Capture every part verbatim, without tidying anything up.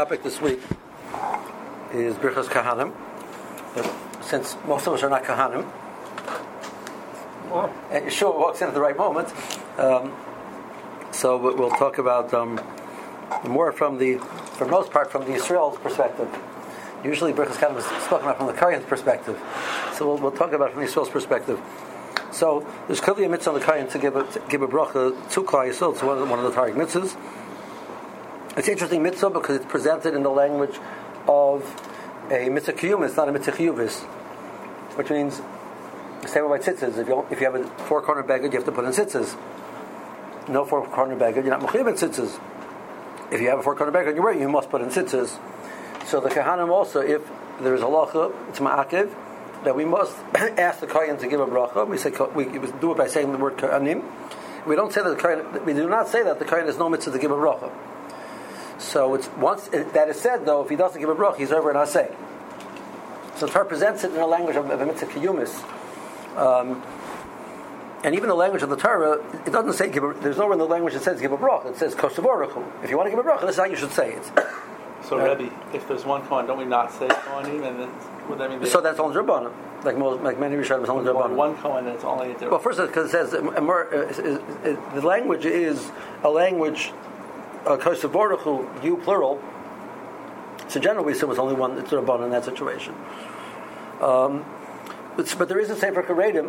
topic this week is Birchas Kohanim. But since most of us are not Kohanim, well, and Yeshua walks in at the right moment, um, so we'll talk about um, more from the, for the most part, from the Yisrael's perspective. Usually Birchas Kohanim is spoken about from the Karyan's perspective, so we'll, we'll talk about it from the Yisrael's perspective. So there's clearly a mitzvah on the Karyan to give a, to give a brocha to Kla Yisrael, to one, one of the Tariq mitzvahs. It's an interesting mitzvah because it's presented in the language of a mitzvah kiyumis, not a mitzichiyus, which means the same way by tzitzis. If you, if you have a four corner baggage, you have to put in tzitzis. No four corner baggage, you're not mechayev in tzitzis. If you have a four corner baggage, you're right, you must put in tzitzis. So the Kahanim also, if there is a Lakhah, it's ma'akiv, that we must ask the Karyan to give a brocha. We say we do it by saying the word Karyanim. We don't say that the Karyan, we do not say that the Karyan is no mitzvah to give a brocha. So it's once it, that is said, though, if he doesn't give a brocha, he's over an aseh. So the Torah presents it in the language of the mitzvah kiyumis, um, and even the language of the Torah, it doesn't say give. A, there's nowhere in the language that says give a brocha. It says Kosavoraku. If you want to give a brocha, this is how you should say it. So uh, Rebbe, if there's one Kohen, don't we not say Kohenim? And then would that mean? So that's only Druban, like most, like many Rishonim, it's only Druban. One Kohen, it's only. Well, first because it says more, uh, is, is, is, the language is a language, uh, Kosavoraku, you plural. So generally, we assume it's only one. It's Druban in that situation. Um, but, but there is a sefer Karedim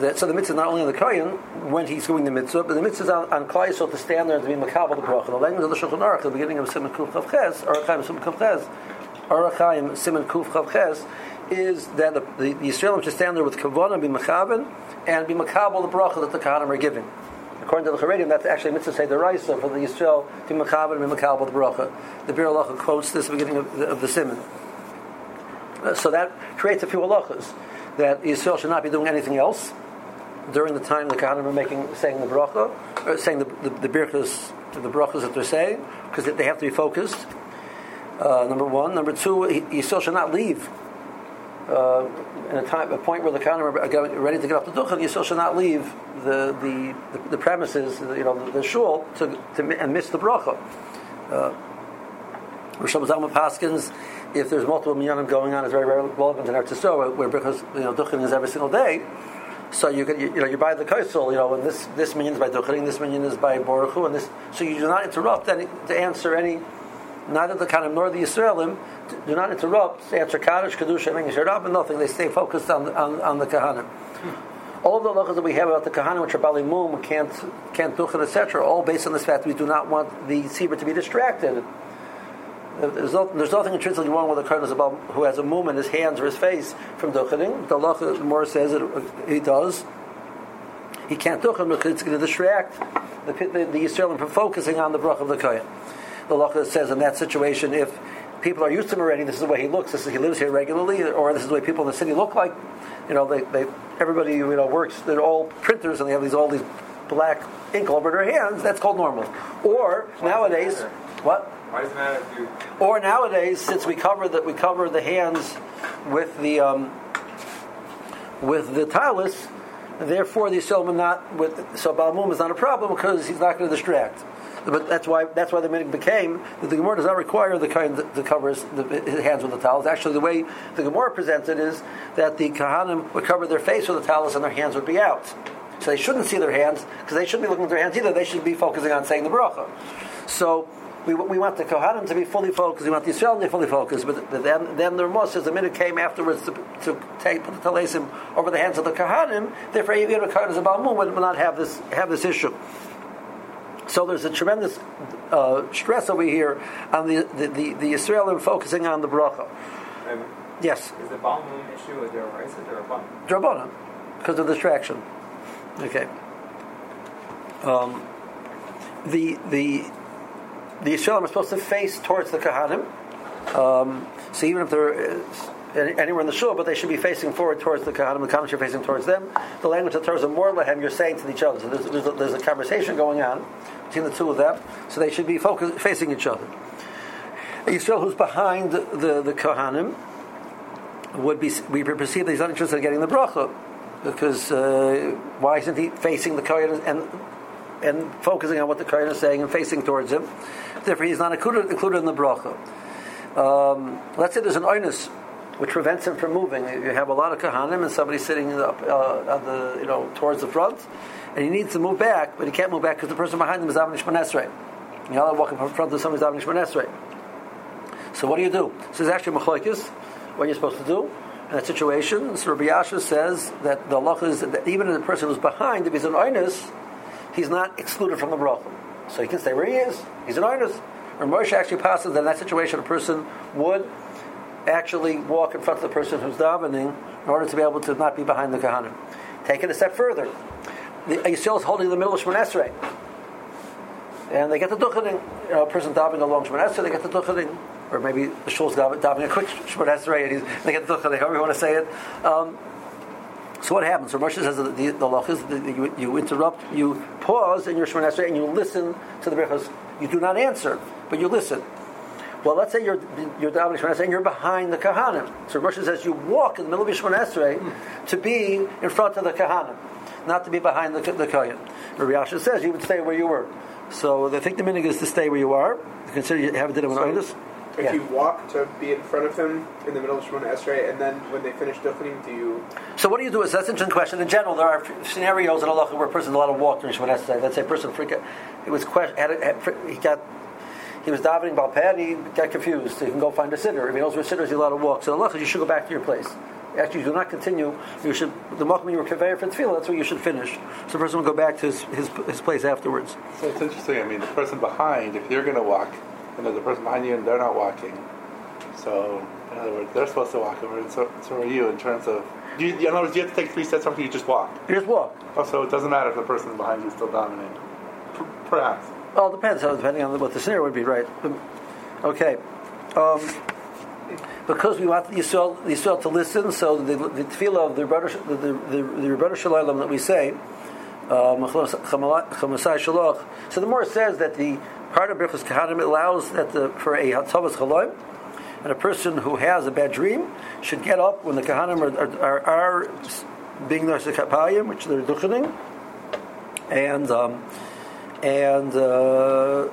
that so the mitzvah is not only on the Kohen when he's doing the mitzvah, but the mitzvah is on, on Kla Yisrael to stand there and to be Mechabah the brocha. The language of the Shulchan Aruch, the beginning of Simen Kuf chavches, Arachaim Simen Kuf chavches, Arachaim Simen Kuf chavches, is that the, the, the Yisraelim should stand there with Kavon and be Mechabah and be Mechabah the brocha that the Kohanim are giving. According to the Charedim, that's actually a mitzvah say the Raisa for the Yisrael to be Mechabah and be Mechabah the brocha. The Bir Lakhah quotes this at the beginning of the, of the Simen. Uh, so that creates a few halachas. That Yisrael should not be doing anything else during the time the Kohanim are making, saying the brocha, or saying the the, the birchas, the brachas that they're saying, because they have to be focused. Uh, number one, number two, Yisrael should not leave uh, in a time, a point where the Kohanim are going, ready to get off the Duchan. Yisrael should not leave the the, the, the premises, the, you know, the, the shul, to, to and miss the brocha. Uh, Rishon Zalman Paskins. If there's multiple minyanim going on, it's very, very relevant in Eretz Yisrael, where because you know duchening is every single day, so you can you, you know you buy the kosel, you know, and this this minyan is by duchening, this minyan is by Baruchah, and this, so you do not interrupt any to answer any, neither the Kohanim nor the Yisraelim do not interrupt to answer Kaddish, Kaddish, and English, and nothing. They stay focused on on, on the Kohanim. Hmm. All of the halachas that we have about the Kohanim, which are bali mum, can't can't duchen, et cetera, all based on this fact that we do not want the tzibur to be distracted. There's, no, there's nothing intrinsically wrong with a kohen about who has a mum in his hands or his face from duchening. The Lakhah, the Gemara says that he does. He can't duchen because it's going to distract the, the, the Yisraelim from focusing on the bracha of the kohen. The Lakhah says in that situation, if people are used to him already, this is the way he looks, this is, he lives here regularly, or this is the way people in the city look like. You know, they, they everybody you know works. They're all printers and they have these all these black ink all over their hands. That's called normal. Or nowadays, what? Why does it matter if you... Or nowadays, since we cover that we cover the hands with the um, with the towels, therefore the Yisrael not with so Baal Mum is not a problem because he's not going to distract. But that's why that's why the minig became that the Gemara does not require the kind to cover his, the, his hands with the towels. Actually, the way the Gemara presents it is that the Kohanim would cover their face with the towels and their hands would be out, so they shouldn't see their hands because they shouldn't be looking at their hands either. They should be focusing on saying the bracha. So. We, we want the Kohanim to be fully focused. We want the Yisraelim to be fully focused. But then, then the Ramos says the minute came afterwards to, to take, put the Talesim over the hands of the Kohanim. Therefore, even the Kohanim Zabal Mum will not have this have this issue. So there's a tremendous uh, stress over here on the the, the, the Yisraelim focusing on the bracha. Um, yes. Is the Baal Mum issue a derisa derabana? Because of distraction. Okay. Um, the the. The Yisraelim are supposed to face towards the Kohanim. Um, so even if they're anywhere in the shul, but they should be facing forward towards the Kohanim. The Kohanim should be facing towards them. The language of the Torah is more lehem, you're saying to each other. So there's, there's, a, there's a conversation going on between the two of them. So they should be focused, facing each other. Yisrael, who's behind the, the, the Kohanim, would be we perceive that he's not interested in getting the bracha. Because uh, why isn't he facing the Kohanim and and focusing on what the Karyan is saying and facing towards him? Therefore, he's not included, included in the bracha. Um, let's say there's an oinus which prevents him from moving. You have a lot of Kohanim and somebody sitting up uh, on the, you know, towards the front, and he needs to move back, but he can't move back because the person behind him is Avnei B'Shemoneh Esrei. You know, walking from front to somebody's Avnei B'Shemoneh Esrei. So what do you do? So there's actually machlokes what you're supposed to do in that situation. So Rabbi Yasha says that the Lakhah is that even if the person who's behind, if he's an oinus, he's not excluded from the brocha. So he can stay where he is. He's an oinus. And Moshe actually passes that in that situation a person would actually walk in front of the person who's davening in order to be able to not be behind the Kahana. Take it a step further. The Yisrael is holding the middle of Shemoneh Esrei. And they get the Duchening. You know, a person davening along Shemoneh Esrei, they get the Duchening. Or maybe the shul's davening a quick Shemoneh Esrei and he's, they get the Duchening, however you want to say it. Um, so what happens? So Moshe says that the, the Lakhah is that you, you interrupt, you pause in your Shemoneh Esrei and you listen to the Birchas. You do not answer, but you listen. Well, let's say you're you're davening Shemoneh Esrei and you're behind the Kahanim. So Rashi says you walk in the middle of Shemoneh Esrei to be in front of the Kahanim, not to be behind the the Karyan. Rabbi Yasha says you would stay where you were. So they think the minig is to stay where you are. Consider you haven't did it with oinus. So if yeah. you walk to be in front of him in the middle of Shemoneh Esrei, and then when they finish duchening, do you? So what do you do? Is that's an interesting question. In general, there are scenarios in halacha where a person is allowed to walk during Shemoneh Esrei. Let's say a person forget it was question had, had, he got. He was davening Balpeh and he got confused, so he can go find a sitter. If he knows where a sitter is, he's allowed to walk. So the Lakhah, you should go back to your place. Actually, you do not continue. You should, the Makhmir you were conveyor for tefillah, that's where you should finish. So the person will go back to his, his, his place afterwards. So it's interesting. I mean, the person behind, if you're going to walk, and there's a person behind you and they're not walking. So, in other words, they're supposed to walk over, and so, so are you in terms of. Do you, in other words, you have to take three steps after you just walk. You just walk. Oh, so it doesn't matter if the person behind you is still dominating. P- perhaps. Well, it depends, depending on what the scenario would be, right? Okay. Um, because we want the Yisrael, the Yisrael to listen, so the, the tefillah of the Rebbe, the, the, the, the Rebbe Shalom that we say, uh, so the Mor says that the part of Birchas Kohanim allows that the, for a Hatzavas Chaloim, and a person who has a bad dream should get up when the Kohanim are, are, are, are being Narsa Kapayim, which they're duchening, and... Um, And uh,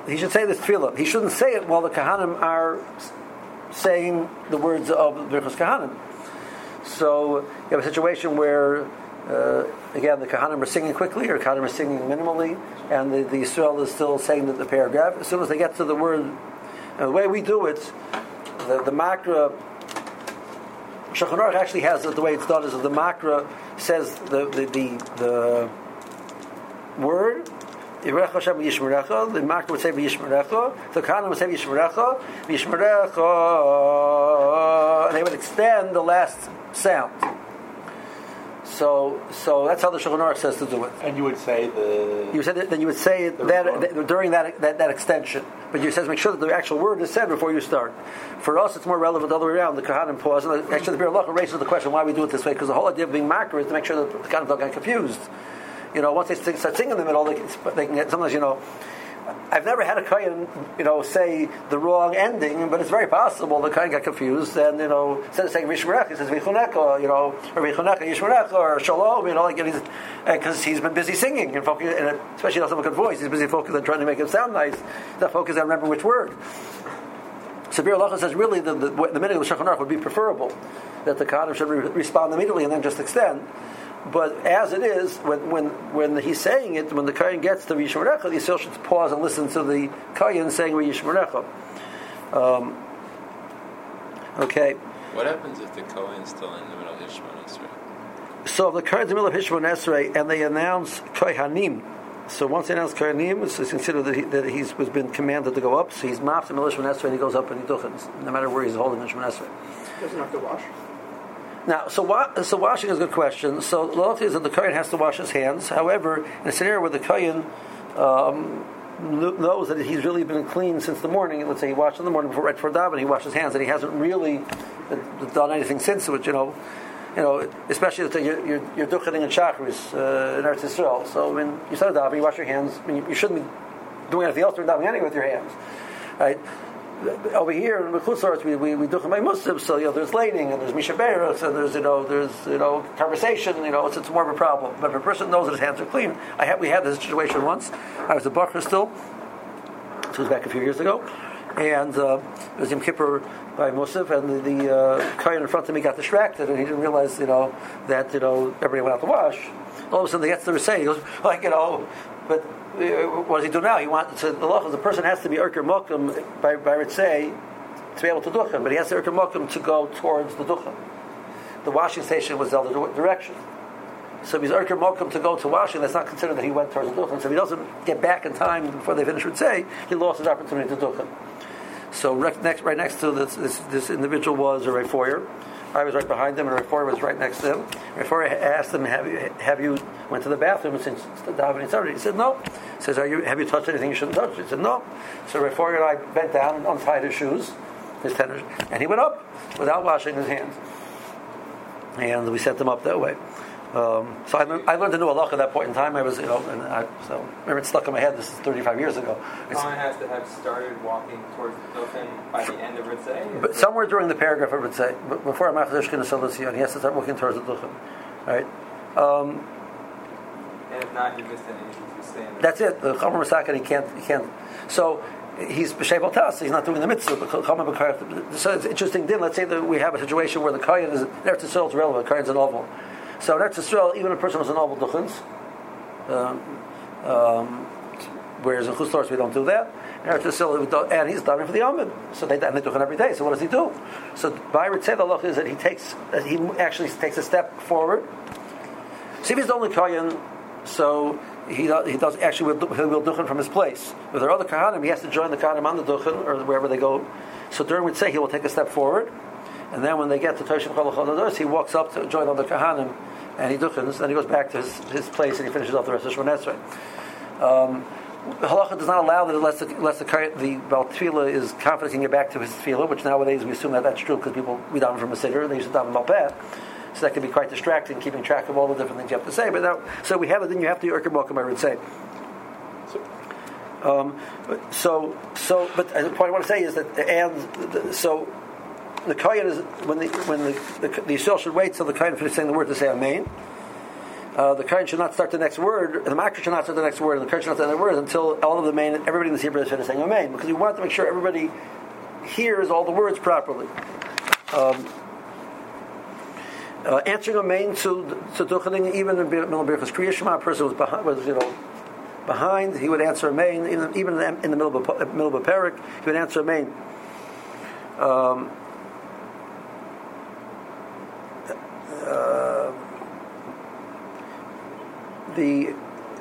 he should say this tefillah. He shouldn't say it while the Kohanim are saying the words of Birchas Kohanim. So you have a situation where, uh, again, the Kohanim are singing quickly or Kohanim are singing minimally, and the, the Yisrael is still saying the, the paragraph. As soon as they get to the word, and the way we do it, the, the makra, Shulchan Aruch actually has it, the way it's done is that the makra says the the, the, the word. The Makar would say V'yishmerecha, the Kohanim would say V'yishmerecha, V'yishmerecha, and they would extend the last sound. So, so that's how the Shulchan Aruch says to do it. And you would say the. You said then you would say it that, that, during that, that that extension, but you says make sure that the actual word is said before you start. For us, it's more relevant the other way around. The Kohanim pause, and actually the Bir Lakhah raises the question why we do it this way, because the whole idea of being Makar is to make sure that the Kohanim don't get confused. You know, once they start singing in the middle, they can, they can get, sometimes, you know, I've never had a Kayan, you know, say the wrong ending, but it's very possible the Kayan got confused, and, you know, instead of saying Vishmarech, he says Vichuneka, you know, or Vichuneka, Yishmarech, or Shalom, you know, like, because he's been busy singing, and, focus, and especially not someone with a voice, he's busy focused on trying to make it sound nice, not focused on remembering which word. So Bir Lakhah says really the, the, the minute of the Shulchan Aruch would be preferable, that the Kohanim should re- respond immediately and then just extend. But as it is, when when, when he's saying it, when the Karyan gets to Yishmerecha, the Yisrael should pause and listen to the Karyan saying Yishmerecha. Um Okay. What happens if the Karyan is still in the middle of Yishmerecha Esrei? So if the Karyan is in the middle of Yishmerecha Esrei and they announce Kohanim, so once they announce Kohanim, it's considered that, he, that he's has been commanded to go up, so he's mapped in the middle of Yishmerecha Esrei and he goes up and he duchens, no matter where he's holding Yishmerecha Esrei. Doesn't have to wash. Now, so, wa- so washing is a good question. So the law is that the Kohen has to wash his hands. However, in a scenario where the Kohen um, knows that he's really been clean since the morning, let's say he washed in the morning before, right before davening, he washed his hands, and he hasn't really done anything since, which, you know, you know, especially if you're, you're, you're duchening in chakras uh, in Eretz Yisrael. So when you start davening, you wash your hands. I mean, you, you shouldn't be doing anything else during davening anyway with your hands, right? Over here in Mechutz we we, we duchen by Muslims, so you know there's laning and there's mishaberus and there's you know there's you know conversation, you know it's, it's more of a problem. But if a person knows that his hands are clean, I had we had this situation once. I was a bacher still, so it was back a few years ago, and uh, it was Yom Kippur by Musaf, and the, the uh, Karyan in front of me got distracted, and he didn't realize, you know, that, you know, everybody went out to wash. All of a sudden, they get to the say, he goes, like, you know, but uh, what does he do now? He wants to, the Lakhah, the person has to be Erker Mokum by, by Ritzei to be able to Duchen, but he has to Erker Mokum to go towards the Duchan. The washing station was the other direction. So if he's Erker Mokum to go to washing, that's not considered that he went towards the Duchan. So if he doesn't get back in time before they finish Ritzei, he lost his opportunity to Duchen. So right next, right next to this, this, this individual was a refoyer. I was right behind him, and Refoyer was right next to him. Refoyer asked him, "Have you have you went to the bathroom since the davening started?" He said, "No." He says, "Are you have you touched anything you shouldn't touch?" He said, "No." So Refoyer and I bent down and untied his shoes, his tennis, and he went up without washing his hands. And we sent him up that way. Um, so I learned, I learned a new halacha at that point in time. I was, you know, and I so remember it stuck in my head. This is thirty-five years ago. Someone has to have started walking towards the Duchen by the end of Ritzei? But somewhere during the paragraph of Ritzei, before Amachadishkin is Solucion, he has to start walking towards the Duchen. Right? Um, and if not, he missed anything. That's it. The Chomer Masaka, he can't, he can't. So he's b'sheibal tas. He's not doing the mitzvah. So it's interesting. Then let's say that we have a situation where the Kayan is, Eretz Yisrael is relevant. Kayan's an oval. So in Eretz Yisrael, even a person who's an oval duchens, um, um, whereas in Chutz La'aretz we don't do that. In Eretz Yisrael, and he's davening for the Amid, so they daven the duchen every day. So what does he do? So by Ritzei, the halacha is that he takes, he actually takes a step forward. See, if he's the only Kayan, so he does, he does actually will, he will duchen from his place. With our other Kahanim, he has to join the Kahanim on the duchen or wherever they go. So during Ritzei, he will take a step forward. And then when they get to Toshim Kol Chododors, he walks up to join other Kahanim, and he duchens, and he goes back to his, his place, and he finishes off the rest of Shmoneh Esrei. Um, Halacha does not allow that unless the, unless the, the Baal Tefillah is confident he can get back to his Tefillah, which nowadays we assume that that's true because people, we daven from a sitter, and they used to daven Malpeh. So that can be quite distracting, keeping track of all the different things you have to say. But now, so we have it, then you have to Yerkim Balkim, I would say. Um, so, so, but the point I want to say is that, and the, so, the Kayan is when the when the the, the Yisrael should wait till the Kayan finishes saying the word to say Amen. Uh, the Kayan should not start the next word. The Makar should not start the next word, and the Kayan should not start the word until all of the main everybody in the Hebrew is finished saying Amen, because we want to make sure everybody hears all the words properly. Um, uh, answering Amen to to Duchening, even in Birchas Kohanim, a person was behind, was you know behind. He would answer Amen, even even in the, in the middle of a, middle of a parak, he would answer Amen. Um, Uh, the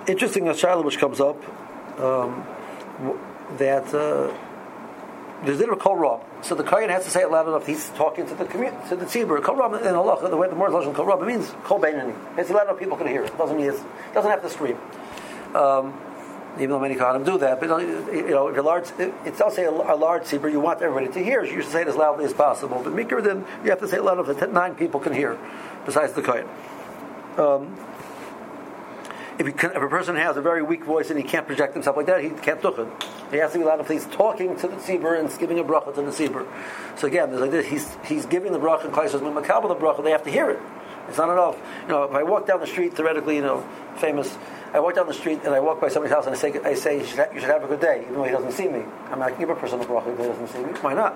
interesting shaila which comes up um, w- that uh, there's a little kol ram, so the Kayan has to say it loud enough. He's talking to the commu- to the tzibur. Kol ram in halacha, the way the Morris lashon kol ram, it means kol beinani. It's loud enough people can hear it. It doesn't mean it's, it doesn't have to scream. Um, even though many Kohanim do that, but you know, if you're large, it, it's also a, a large tzibur. You want everybody to hear. You should say it as loudly as possible. But mikra, then you have to say it loud enough that nine people can hear. Besides the Kohen. Um, if, if a person has a very weak voice and he can't project himself like that, he can't duchen. He has to be a lot of things talking to the tzibur and giving a bracha to the tzibur. So again, there's like this, he's he's giving the bracha, and Kla Yisrael, when Mechabah the bracha, they have to hear it. It's not enough. You know, if I walk down the street, theoretically, you know, famous, I walk down the street and I walk by somebody's house and I say, I say you should have, you should have a good day, even though he doesn't see me. I mean, I can give a person a bracha if he doesn't see me. Why not?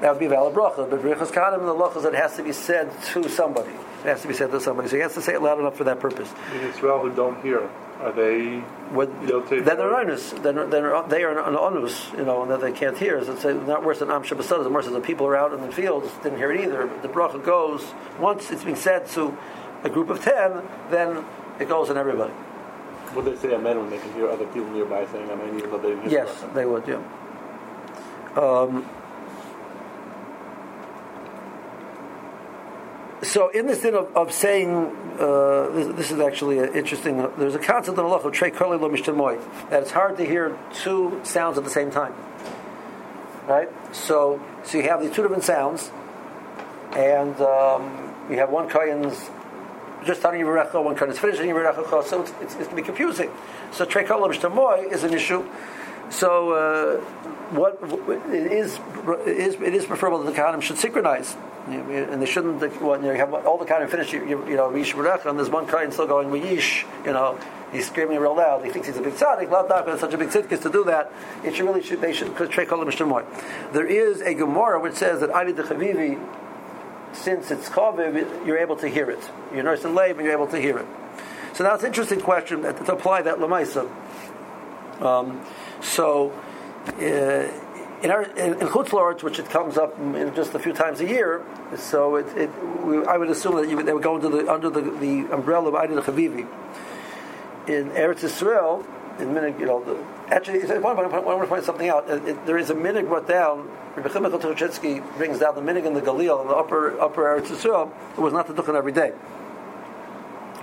That would be valid bracha, but Birchas Kohanim, the lachos, it has to be said to somebody. It has to be said to somebody, so he has to say it loud enough for that purpose. In Israel, who don't hear, are they? What, they're they're oinus. They are an oinus, you know, that they can't hear. So it's not worse than Am Shabbasad. It's worse than the people who are out in the fields didn't hear it either. The bracha goes once it's being said to a group of ten, then it goes on everybody. Would they say amen when they can hear other people nearby saying amen, even though they didn't hear? Yes, the they would. Yeah. Um. So in this thing of, of saying, uh, this, this is actually an interesting, there's a concept in Allah of trei korli lo mishtamoy, that it's hard to hear two sounds at the same time. Right? So so you have these two different sounds, and um, you have one Kayan's just starting Yivarecha, one Kayan's finishing Yivarecha, so it's, it's, it's going to be confusing. So trei korli lo mishtamoy is an issue. So uh, what it is, it is it is preferable that the Kohanim should synchronize, and they shouldn't. Well, you have all the Kohanim finish, you, you know, Yish Baruchah, and there's one Kohen still going Yish, you know, he's screaming real loud. He thinks he's a big tzaddik. Not that, but it's such a big tzidkus to do that. It should really should they should portray kolam mishtamor. There is a Gemara which says that ani dechavivi, since it's chaviv, you're able to hear it. You're nurse and lay, but you're able to hear it. So now it's an interesting question to apply that lemaisa. Um, so. Uh, In our in, in Chutz La'aretz, which it comes up in just a few times a year, so it, it we, I would assume that you would, they would go into the, under the, the umbrella of Ayin Chavivi. In Eretz Yisrael, in minig, you know, the, actually, I want, I want to point something out. It, it, there is a minig brought down. Rebbe brings down the minig in the Galil in the upper upper Eretz Yisrael. It was not the Duchen every day.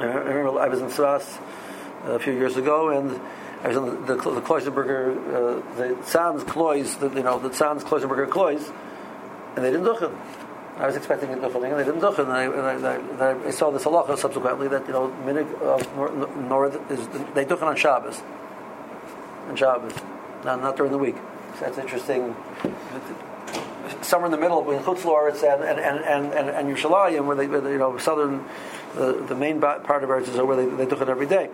I remember I was in Sras a few years ago, and I was in the the, the Kloisenberger, uh, the Tzan's Klois, the, you know, the Tzan's Kloisenberger Klois, and they didn't duchen. I was expecting a duchening, and they didn't duchen. And I, and I, and I, I saw this halacha subsequently that, you know, minig of North, north is they duchen on Shabbos, on Shabbos, not, not during the week. So that's interesting. Somewhere in the middle between Chutz La'aretz and and and and, and Yerushalayim, where they, where they, you know, southern, the, the main part of Eretz is where they, they duchen every day.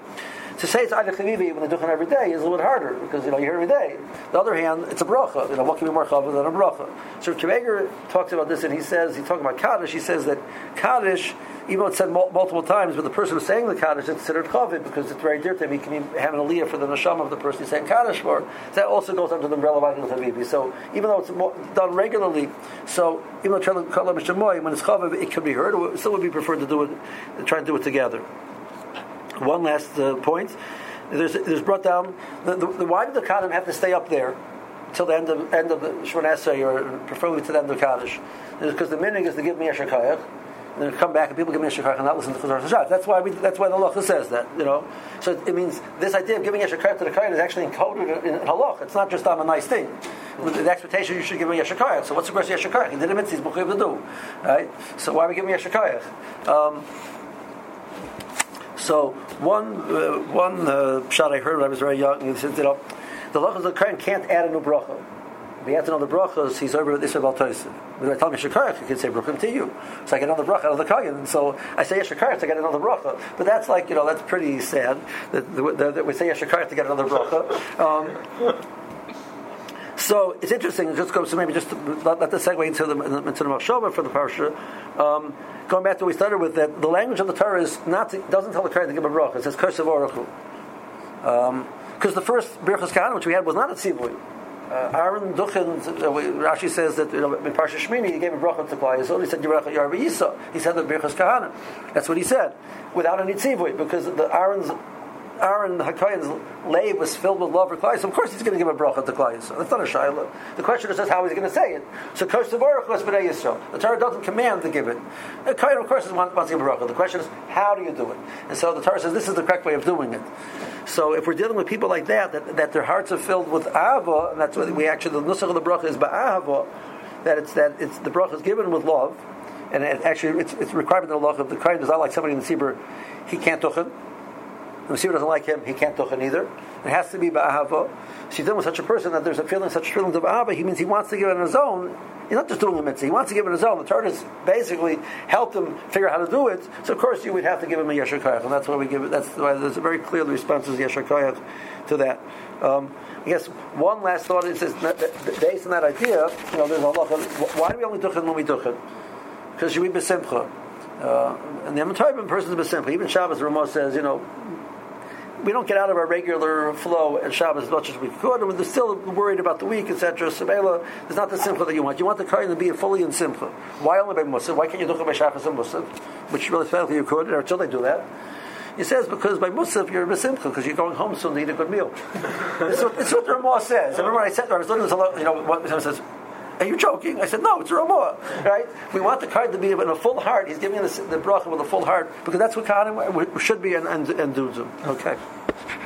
To say it's Ayin Chavivi when they duchen every day is a little bit harder because, you know, you hear every day. On the other hand, it's a brocha. You know, what can be more chavah than a brocha? So Kiveger talks about this, and he says, he's talking about Kaddish, he says that Kaddish, even though it's said multiple times, but the person who's saying the Kaddish is considered chavah because it's very dear to him. He can have an aliyah for the neshama of the person he's saying Kaddish for. So that also goes under the umbrella of Ayin Chavivi. So even though it's done regularly, so even though when it's chavah, it can be heard, it still would be preferred to do it, to try and do it together. One last uh, point. There's, there's brought down. The, the, the, why did the Kahana have to stay up there till the end of end of the B'Shemoneh Esrei, or preferably to the end of Kaddish? Because the minig is to give me a shekayach, and then come back and people give me a shekayach and not listen to the Chazar. That's why we, that's why the Lakhah says that. You know, so it, it means this idea of giving a shekayach to the Karyan is actually encoded in halach. It's not just I'm a nice thing. With the expectation you should give me a shekayach. So what's the question of shekayach? He did a mitzvah, he's to do. Right. So why are we giving a shekayach? Um, So one uh, one uh, shot I heard when I was very young, he said, you know, the Lakhah of the Karyan can't add a new brocha. If he adds another brocha, he's over with Israel Baltoisin. When I tell him Yeshakarak, he can say brocha to you. So I get another brocha out of the Karyan, and so I say Yeshakarak to get another brocha. But that's like, you know, that's pretty sad that, that, that we say Yeshakarak to get another brocha. Um, so it's interesting. It just goes to maybe just to let, let this segue into the into the Mechabah for the parsha. Um, going back to what we started with, that the language of the Torah is not to, doesn't tell the Karyan to give a brocha. It says Kosavoraku, because um, the first Birchas Kohanim which we had was not a tzivui. Uh, Aaron Duchen, uh, Rashi says that, you know, in Parsha Shmini he gave a brocha to Kla Yisrael. He said Yivarech Yarbi Yisa. He said the Birchas Kohanim. That's what he said, without any tzivui, because the Aaron's. Aaron Hakayan's lay was filled with love for Kla Yisrael, so of course he's going to give a bracha to Kla Yisrael. That's not a shayla. The question is just how he's going to say it. So Kosavoraku is b'nei Yisrael. The Torah doesn't command to give it. The Kayan, of course, wants to give a bracha. The question is how do you do it? And so the Torah says this is the correct way of doing it. So if we're dealing with people like that, that, that their hearts are filled with ahava, and that's what we actually the nusach of the bracha is ba'ahava, that it's that it's the bracha is given with love, and it actually it's it's requirement of the law of the Kayan is not like somebody in the Seber, he can't duchen. The Mesiver doesn't like him, he can't duchen either. It has to be ba'ahava. So you're dealing with such a person that there's a feeling, such feelings of ahava, he means he wants to give it on his own. He's not just doing a mitzvah, he wants to give it on his own. The Torah has basically helped him figure out how to do it. So of course you would have to give him a yeshar koyach, and that's why we give it, that's why there's a very clear response is yeshar koyach to that. Um, I guess one last thought is this, based on that idea, you know, there's a lot of, why do we only duchen when we duchen? Because you be besimcha. Uh, and the Amatayim person is besimcha. Even Shabbos Ramos says, you know, we don't get out of our regular flow at Shabbos as much as we could, and we're still worried about the week, et cetera. Sabela, it's not the simcha that you want. You want the Karyan to be fully in simcha. Why only by Musaf? Why can't you duchen by Shabbos and Musaf? Which really fairly you could, or until they do that. He says, because by Musaf, you're a simcha, because you're going home soon to eat a good meal. It's what, it's what the Ramah says. I remember I said, I was looking at this a lot, you know, one person says, are you joking? I said, no, it's Ramah, right? We want the Karyan to be in a full heart. He's giving the, the bracha with a full heart because that's what Kahana should be and, and, and do. Okay.